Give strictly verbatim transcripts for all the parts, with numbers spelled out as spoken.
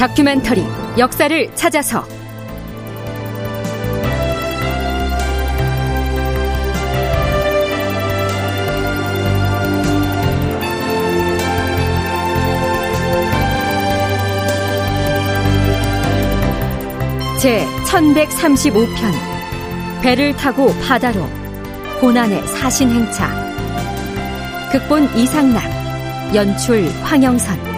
다큐멘터리 역사를 찾아서 제천백삼십오 편 배를 타고 바다로 고난의 사신행차. 극본 이상락, 연출 황영선.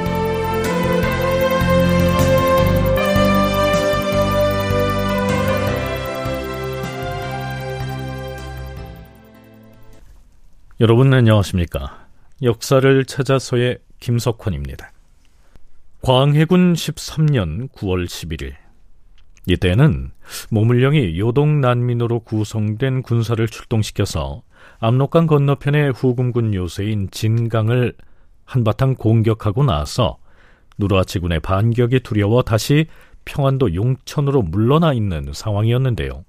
여러분 안녕하십니까? 역사를 찾아서의 김석환입니다. 광해군 십삼 년 구월 십일일, 이때는 모물용이 요동 난민으로 구성된 군사를 출동시켜서 압록강 건너편의 후금군 요새인 진강을 한바탕 공격하고 나서 누르하치군의 반격이 두려워 다시 평안도 용천으로 물러나 있는 상황이었는데요.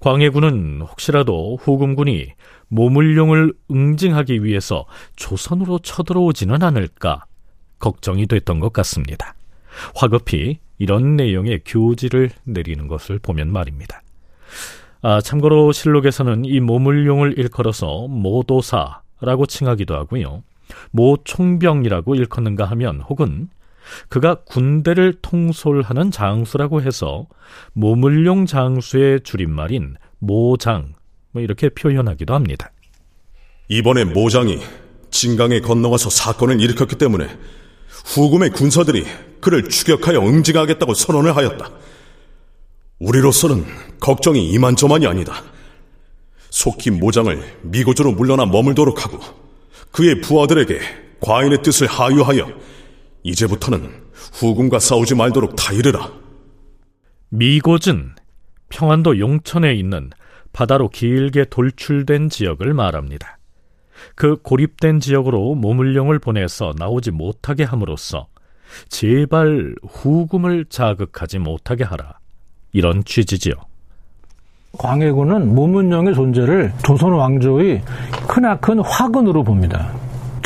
광해군은 혹시라도 후금군이 모물용을 응징하기 위해서 조선으로 쳐들어오지는 않을까 걱정이 됐던 것 같습니다. 화급히 이런 내용의 교지를 내리는 것을 보면 말입니다. 아, 참고로 실록에서는 이 모물용을 일컬어서 모도사라고 칭하기도 하고요, 모총병이라고 일컫는가 하면, 혹은 그가 군대를 통솔하는 장수라고 해서 모물용 장수의 줄임말인 모장, 뭐 이렇게 표현하기도 합니다. 이번에 모장이 진강에 건너가서 사건을 일으켰기 때문에 후금의 군사들이 그를 추격하여 응징하겠다고 선언을 하였다. 우리로서는 걱정이 이만저만이 아니다. 속히 모장을 미고주로 물러나 머물도록 하고 그의 부하들에게 과인의 뜻을 하유하여 이제부터는 후금과 싸우지 말도록 다 이르라. 미고준, 평안도 용천에 있는 바다로 길게 돌출된 지역을 말합니다. 그 고립된 지역으로 모물용을 보내서 나오지 못하게 함으로써 제발 후금을 자극하지 못하게 하라, 이런 취지지요. 광해군은 모물용의 존재를 조선 왕조의 크나큰 화근으로 봅니다.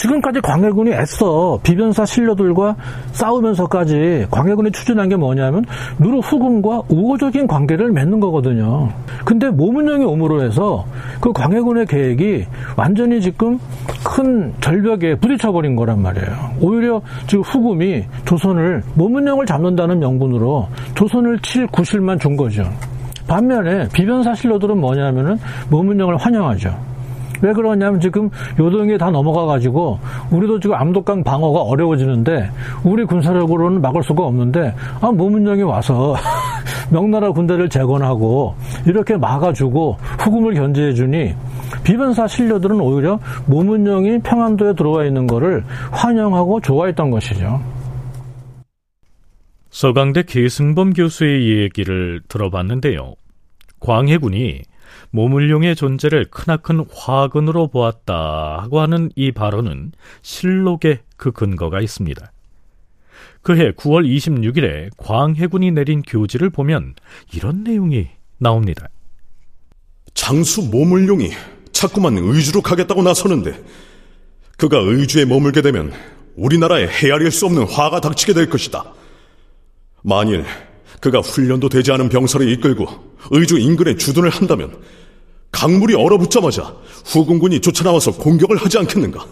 지금까지 광해군이 애써 비변사 신료들과 싸우면서까지 광해군이 추진한 게 뭐냐면 누르 후금과 우호적인 관계를 맺는 거거든요. 근데 모문영이 오므로 해서 그 광해군의 계획이 완전히 지금 큰 절벽에 부딪혀버린 거란 말이에요. 오히려 지금 후금이 조선을, 모문영을 잡는다는 명분으로 조선을 칠 구실만 준 거죠. 반면에 비변사 신료들은 뭐냐면은 모문영을 환영하죠. 왜 그러냐면 지금 요동이 다 넘어가가지고 우리도 지금 압록강 방어가 어려워지는데 우리 군사력으로는 막을 수가 없는데, 아, 모문용이 와서 명나라 군대를 재건하고 이렇게 막아주고 후금을 견제해주니 비변사 신료들은 오히려 모문용이 평안도에 들어와 있는 거를 환영하고 좋아했던 것이죠. 서강대 계승범 교수의 얘기를 들어봤는데요. 광해군이 모물용의 존재를 크나큰 화근으로 보았다 하고 하는 이 발언은 실록에 그 근거가 있습니다. 그해 구월 이십육일에 광해군이 내린 교지를 보면 이런 내용이 나옵니다. 장수 모물용이 자꾸만 의주로 가겠다고 나서는데 그가 의주에 머물게 되면 우리나라에 헤아릴 수 없는 화가 닥치게 될 것이다. 만일 그가 훈련도 되지 않은 병사를 이끌고 의주 인근에 주둔을 한다면 강물이 얼어붙자마자 후금군이 쫓아나와서 공격을 하지 않겠는가.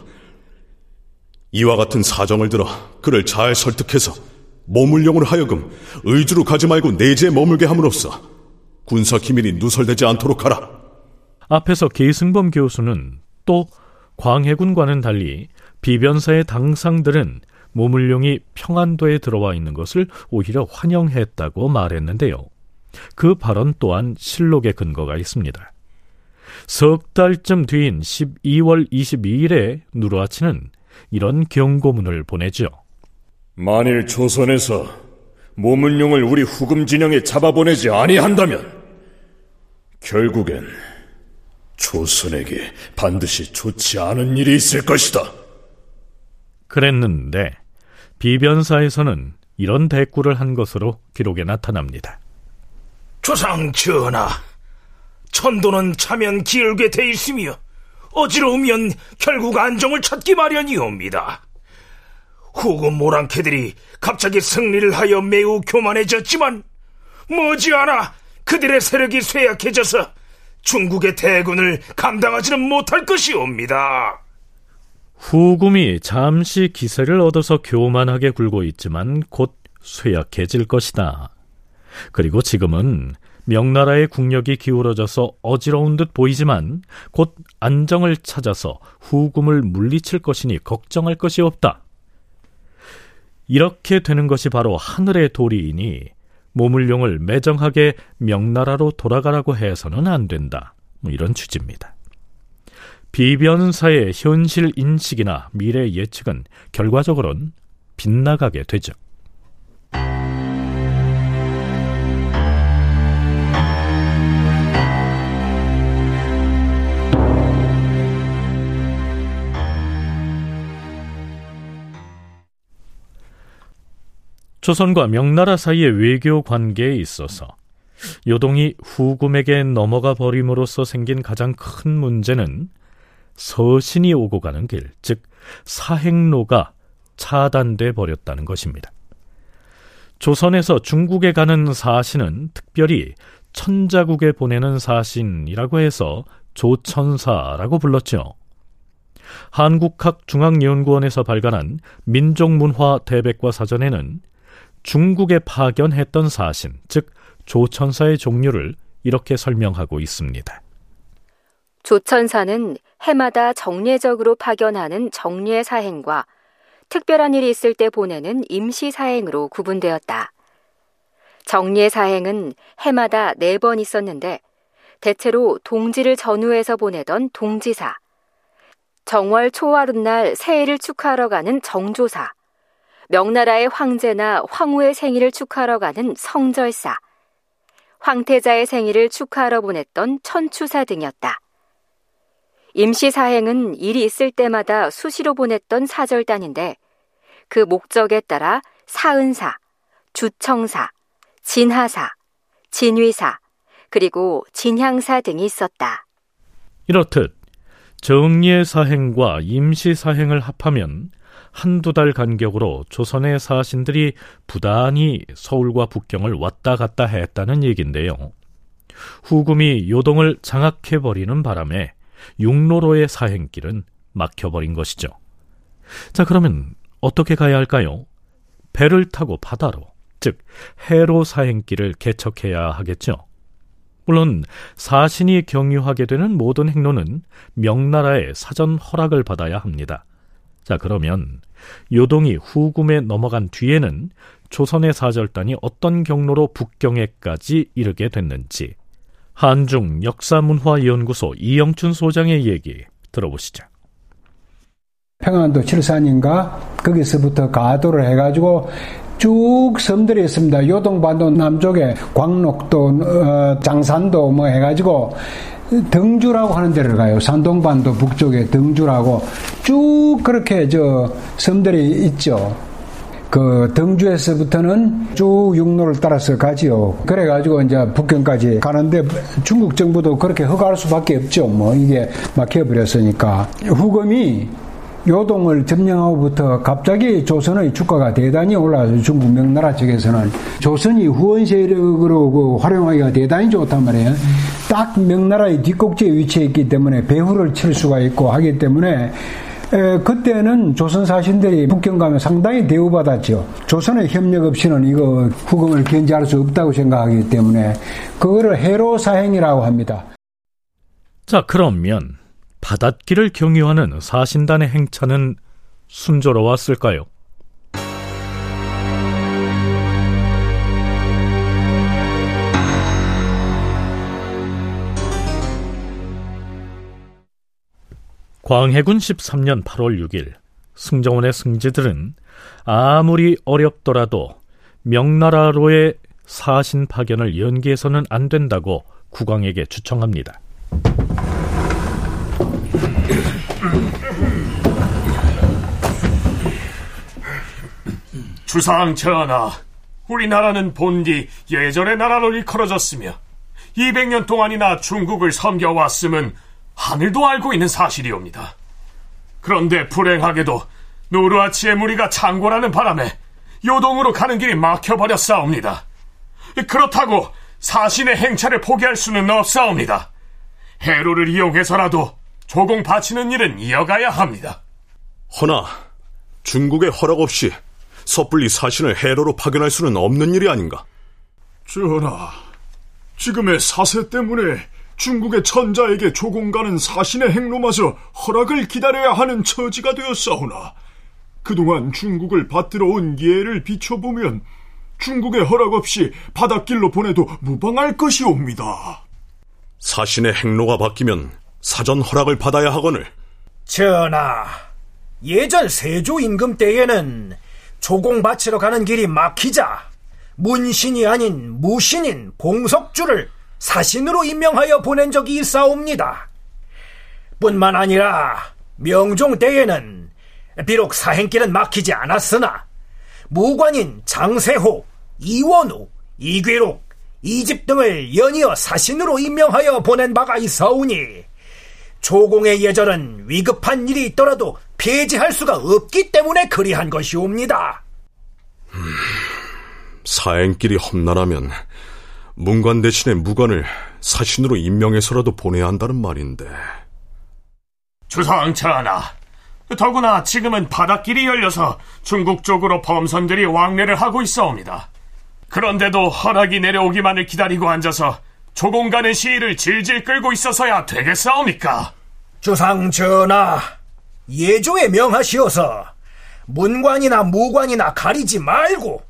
이와 같은 사정을 들어 그를 잘 설득해서 모물용으로 하여금 의주로 가지 말고 내지에 머물게 함으로써 군사 기밀이 누설되지 않도록 하라. 앞에서 계승범 교수는 또 광해군과는 달리 비변사의 당상들은 모물용이 평안도에 들어와 있는 것을 오히려 환영했다고 말했는데요. 그 발언 또한 실록에 근거가 있습니다. 석 달쯤 뒤인 십이월 이십이일에 누르하치는 이런 경고문을 보내죠. 만일 조선에서 모물용을 우리 후금 진영에 잡아보내지 아니한다면 결국엔 조선에게 반드시 좋지 않은 일이 있을 것이다. 그랬는데 비변사에서는 이런 대꾸를 한 것으로 기록에 나타납니다. 조상 전하, 천도는 차면 길게 돼 있으며 어지러우면 결국 안정을 찾기 마련이옵니다. 후금 모랑캐들이 갑자기 승리를 하여 매우 교만해졌지만 머지않아 그들의 세력이 쇠약해져서 중국의 대군을 감당하지는 못할 것이옵니다. 후금이 잠시 기세를 얻어서 교만하게 굴고 있지만 곧 쇠약해질 것이다. 그리고 지금은 명나라의 국력이 기울어져서 어지러운 듯 보이지만 곧 안정을 찾아서 후금을 물리칠 것이니 걱정할 것이 없다. 이렇게 되는 것이 바로 하늘의 도리이니 모물용을 매정하게 명나라로 돌아가라고 해서는 안 된다. 뭐 이런 취지입니다. 비변사의 현실 인식이나 미래 예측은 결과적으로는 빗나가게 되죠. 조선과 명나라 사이의 외교 관계에 있어서 요동이 후금에게 넘어가 버림으로써 생긴 가장 큰 문제는 서신이 오고 가는 길, 즉 사행로가 차단돼 버렸다는 것입니다. 조선에서 중국에 가는 사신은 특별히 천자국에 보내는 사신이라고 해서 조천사라고 불렀죠. 한국학중앙연구원에서 발간한 민족문화 대백과 사전에는 중국에 파견했던 사신, 즉 조천사의 종류를 이렇게 설명하고 있습니다. 조천사는 해마다 정례적으로 파견하는 정례사행과 특별한 일이 있을 때 보내는 임시사행으로 구분되었다. 정례사행은 해마다 네 번 있었는데 대체로 동지를 전후해서 보내던 동지사, 정월 초하룻날 새해를 축하하러 가는 정조사, 명나라의 황제나 황후의 생일을 축하하러 가는 성절사, 황태자의 생일을 축하하러 보냈던 천추사 등이었다. 임시사행은 일이 있을 때마다 수시로 보냈던 사절단인데 그 목적에 따라 사은사, 주청사, 진하사, 진위사, 그리고 진향사 등이 있었다. 이렇듯 정례사행과 임시사행을 합하면 한두 달 간격으로 조선의 사신들이 부단히 서울과 북경을 왔다 갔다 했다는 얘기인데요. 후금이 요동을 장악해버리는 바람에 육로로의 사행길은 막혀버린 것이죠. 자, 그러면 어떻게 가야 할까요? 배를 타고 바다로, 즉 해로 사행길을 개척해야 하겠죠. 물론 사신이 경유하게 되는 모든 행로는 명나라의 사전 허락을 받아야 합니다. 자, 그러면 요동이 후금에 넘어간 뒤에는 조선의 사절단이 어떤 경로로 북경에까지 이르게 됐는지 한중 역사문화연구소 이영춘 소장의 얘기 들어보시죠. 평안도 칠산인가 거기서부터 가도를 해가지고 쭉 섬들이 있습니다. 요동반도 남쪽에 광록도, 어, 장산도 뭐 해가지고 등주라고 하는 데를 가요. 산동반도 북쪽에 등주라고 쭉 그렇게 저 섬들이 있죠. 그 등주에서부터는 쭉 육로를 따라서 가지요. 그래가지고 이제 북경까지 가는데 중국 정부도 그렇게 허가할 수밖에 없죠. 뭐 이게 막혀버렸으니까. 후금이 요동을 점령하고부터 갑자기 조선의 주가가 대단히 올라와서 중국 명나라 측에서는 조선이 후원 세력으로 그 활용하기가 대단히 좋단 말이에요. 딱 명나라의 뒷꼭지에 위치해 있기 때문에 배후를 칠 수가 있고 하기 때문에 에, 그때는 조선 사신들이 북경 가면 상당히 대우받았죠. 조선의 협력 없이는 이거 후금을 견제할 수 없다고 생각하기 때문에 그거를 해로 사행이라고 합니다. 자, 그러면 바닷길을 경유하는 사신단의 행차는 순조로웠을까요? 광해군 십삼 년 팔월 육일 승정원의 승지들은 아무리 어렵더라도 명나라로의 사신 파견을 연기해서는 안 된다고 국왕에게 추청합니다. 주상 전하, 우리나라는 본디 예전의 나라로 일컬어졌으며 이백 년 동안이나 중국을 섬겨왔음은 하늘도 알고 있는 사실이옵니다. 그런데 불행하게도 누르하치의 무리가 창궐하는 바람에 요동으로 가는 길이 막혀버렸사옵니다. 그렇다고 사신의 행차를 포기할 수는 없사옵니다. 해로를 이용해서라도 조공 바치는 일은 이어가야 합니다. 허나 중국의 허락 없이 섣불리 사신을 해로로 파견할 수는 없는 일이 아닌가? 전하, 지금의 사세 때문에 중국의 천자에게 조공가는 사신의 행로마저 허락을 기다려야 하는 처지가 되었사오나 그동안 중국을 받들어 온 예를 비춰보면 중국의 허락 없이 바닷길로 보내도 무방할 것이옵니다. 사신의 행로가 바뀌면 사전 허락을 받아야 하거늘. 전하, 예전 세조 임금 때에는 조공 바치러 가는 길이 막히자 문신이 아닌 무신인 봉석주를 사신으로 임명하여 보낸 적이 있사옵니다. 뿐만 아니라 명종 때에는 비록 사행길은 막히지 않았으나 무관인 장세호, 이원호, 이괴록, 이집 등을 연이어 사신으로 임명하여 보낸 바가 있사오니 조공의 예절은 위급한 일이 있더라도 폐지할 수가 없기 때문에 그리한 것이옵니다. 음, 사행길이 험난하면 문관 대신에 무관을 사신으로 임명해서라도 보내야 한다는 말인데. 주상 전하, 더구나 지금은 바닷길이 열려서 중국 쪽으로 범선들이 왕래를 하고 있어옵니다. 그런데도 허락이 내려오기만을 기다리고 앉아서 조공가는 시위를 질질 끌고 있어서야 되겠사옵니까? 주상 전하, 예조에 명하시어서 문관이나 무관이나 가리지 말고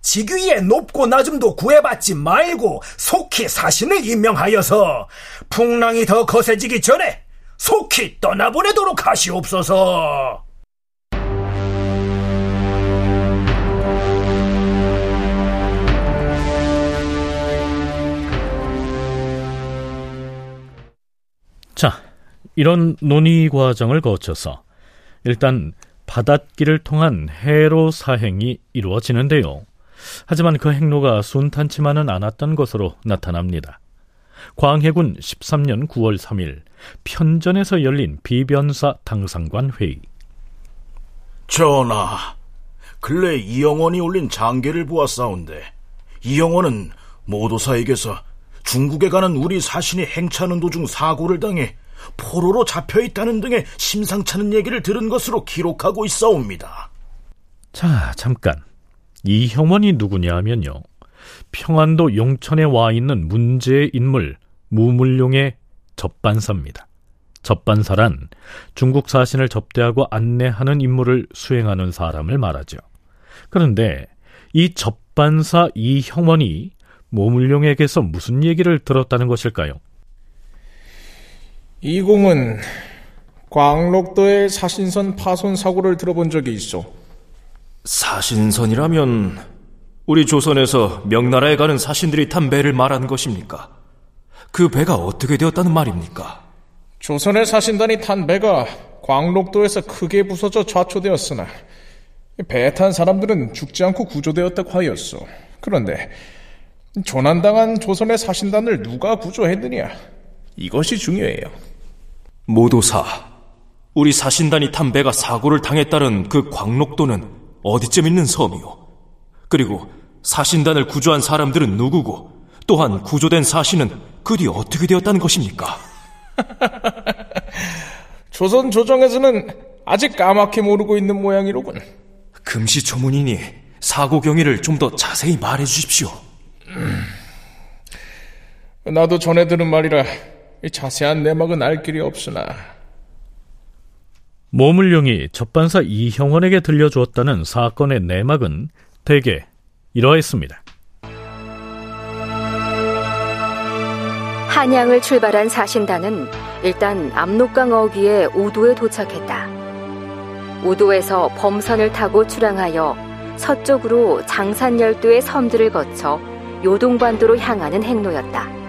직위의 높고 낮음도 구애받지 말고 속히 사신을 임명하여서 풍랑이 더 거세지기 전에 속히 떠나보내도록 하시옵소서. 자, 이런 논의 과정을 거쳐서 일단 바닷길을 통한 해로 사행이 이루어지는데요. 하지만 그 행로가 순탄치만은 않았던 것으로 나타납니다. 광해군 십삼 년 구월 삼 일 편전에서 열린 비변사 당상관 회의. 전하, 근래 이영원이 올린 장계를 보았사온데 이영원은 모도사에게서 중국에 가는 우리 사신이 행차하는 도중 사고를 당해 포로로 잡혀있다는 등의 심상찮은 얘기를 들은 것으로 기록하고 있사옵니다. 자, 잠깐, 이형원이 누구냐 하면요, 평안도 용천에 와 있는 문제의 인물 모물용의 접반사입니다. 접반사란 중국 사신을 접대하고 안내하는 임무를 수행하는 사람을 말하죠. 그런데 이 접반사 이형원이 모물용에게서 무슨 얘기를 들었다는 것일까요? 이공은 광록도의 사신선 파손 사고를 들어본 적이 있어. 사신선이라면 우리 조선에서 명나라에 가는 사신들이 탄 배를 말하는 것입니까? 그 배가 어떻게 되었다는 말입니까? 조선의 사신단이 탄 배가 광록도에서 크게 부서져 좌초되었으나 배에 탄 사람들은 죽지 않고 구조되었다고 하였소. 그런데 조난당한 조선의 사신단을 누가 구조했느냐, 이것이 중요해요. 모도사, 우리 사신단이 탄 배가 사고를 당했다는 그 광록도는 어디쯤 있는 섬이요? 그리고 사신단을 구조한 사람들은 누구고, 또한 구조된 사신은 그 뒤 어떻게 되었다는 것입니까? 조선 조정에서는 아직 까맣게 모르고 있는 모양이로군. 금시초문이니 사고 경위를 좀 더 자세히 말해 주십시오. 음, 나도 전에 들은 말이라 자세한 내막은 알 길이 없으나 모물용이 접반사 이형원에게 들려주었다는 사건의 내막은 대개 이러했습니다. 한양을 출발한 사신단은 일단 압록강 어귀의 우도에 도착했다. 우도에서 범선을 타고 출항하여 서쪽으로 장산열도의 섬들을 거쳐 요동반도로 향하는 행로였다.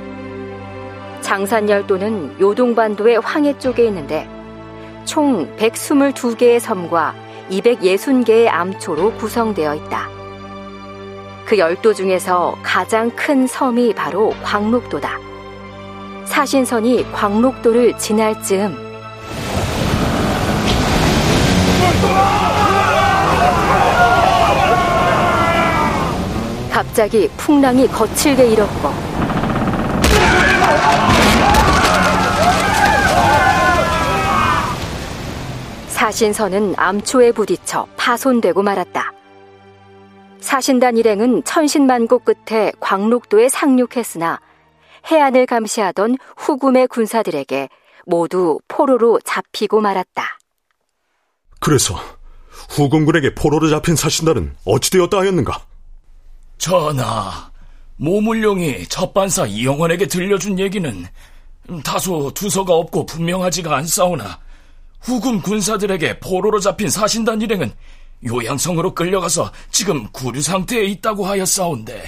장산열도는 요동반도의 황해 쪽에 있는데 총 백이십이 개의 섬과 이백육십 개의 암초로 구성되어 있다. 그 열도 중에서 가장 큰 섬이 바로 광록도다. 사신선이 광록도를 지날 즈음 갑자기 풍랑이 거칠게 일었고 사신선은 암초에 부딪혀 파손되고 말았다. 사신단 일행은 천신만고 끝에 광록도에 상륙했으나 해안을 감시하던 후금의 군사들에게 모두 포로로 잡히고 말았다. 그래서 후금군에게 포로로 잡힌 사신단은 어찌되었다 하였는가? 전하, 모물용이 첩반사 이영원에게 들려준 얘기는 다소 두서가 없고 분명하지가 않사오나 후금 군사들에게 포로로 잡힌 사신단 일행은 요양성으로 끌려가서 지금 구류 상태에 있다고 하였사온데,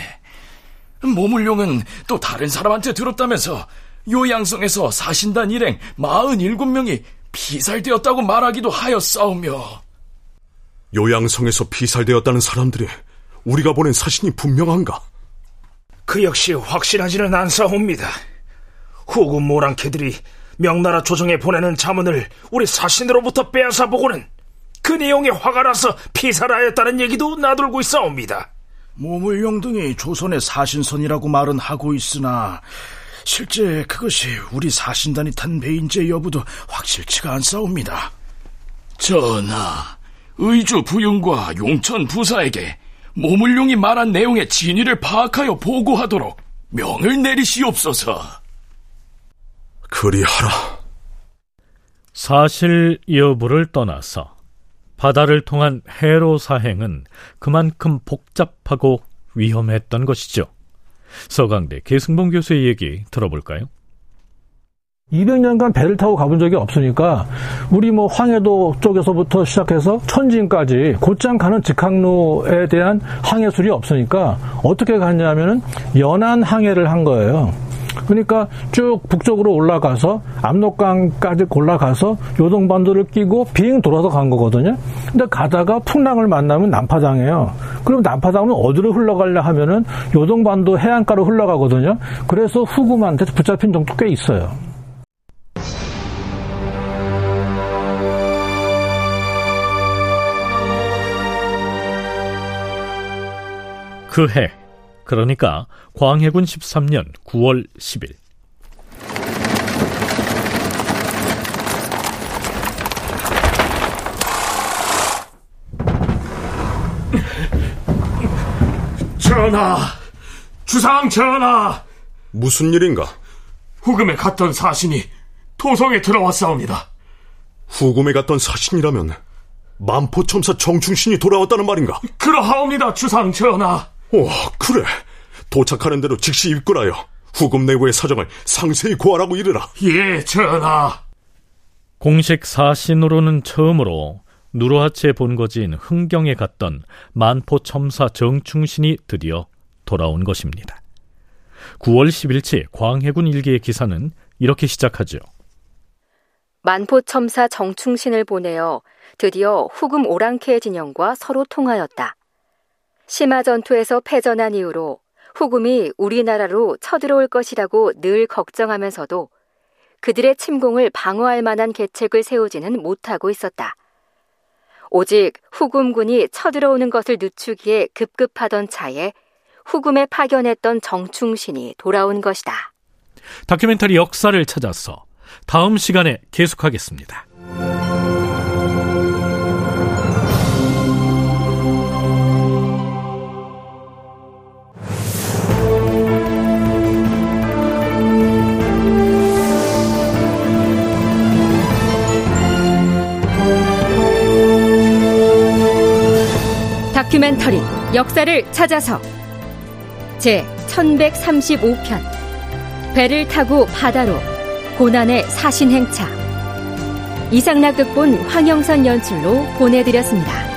모물용은 또 다른 사람한테 들었다면서 요양성에서 사신단 일행 사십칠 명이 피살되었다고 말하기도 하였사오며. 요양성에서 피살되었다는 사람들이 우리가 보낸 사신이 분명한가? 그 역시 확실하지는 않사옵니다. 후금 모랑캐들이 명나라 조정에 보내는 자문을 우리 사신으로부터 빼앗아보고는 그 내용에 화가 나서 피살하였다는 얘기도 나돌고 있사옵니다. 모물용 등이 조선의 사신선이라고 말은 하고 있으나 실제 그것이 우리 사신단이 탄 배인지 여부도 확실치가 않사옵니다. 전하, 의주 부윤과 용천 부사에게 모물용이 말한 내용의 진위를 파악하여 보고하도록 명을 내리시옵소서. 그리하라. 사실 여부를 떠나서 바다를 통한 해로 사행은 그만큼 복잡하고 위험했던 것이죠. 서강대 계승범 교수의 얘기 들어볼까요? 이백 년간 배를 타고 가본 적이 없으니까 우리 뭐 황해도 쪽에서부터 시작해서 천진까지 곧장 가는 직항로에 대한 항해술이 없으니까 어떻게 갔냐면은 연안 항해를 한 거예요. 그러니까 쭉 북쪽으로 올라가서 압록강까지 올라가서 요동반도를 끼고 빙 돌아서 간 거거든요. 근데 가다가 풍랑을 만나면 난파당해요. 그럼 난파당은 어디로 흘러가려 하면은 요동반도 해안가로 흘러가거든요. 그래서 후금한테 붙잡힌 정도 꽤 있어요. 그 해, 그러니까 광해군 십삼 년 구월 십일, 전하, 주상 전하. 무슨 일인가? 후금에 갔던 사신이 도성에 들어왔사옵니다. 후금에 갔던 사신이라면 만포첨사 정충신이 돌아왔다는 말인가? 그러하옵니다, 주상 전하. 오, 그래. 도착하는 대로 즉시 입군하여 후금 내부의 사정을 상세히 고하라고 이르라. 예, 전하. 공식 사신으로는 처음으로 누르하치의 본거지인 흥경에 갔던 만포첨사 정충신이 드디어 돌아온 것입니다. 구월 십일치 광해군 일기의 기사는 이렇게 시작하죠. 만포첨사 정충신을 보내어 드디어 후금 오랑캐 진영과 서로 통하였다. 심화 전투에서 패전한 이후로 후금이 우리나라로 쳐들어올 것이라고 늘 걱정하면서도 그들의 침공을 방어할 만한 계책을 세우지는 못하고 있었다. 오직 후금군이 쳐들어오는 것을 늦추기에 급급하던 차에 후금에 파견했던 정충신이 돌아온 것이다. 다큐멘터리 역사를 찾아서 다음 시간에 계속하겠습니다. 다큐멘터리 역사를 찾아서 제천백삼십오 편 배를 타고 바다로 고난의 사신행차, 이상락 극본, 황영선 연출로 보내드렸습니다.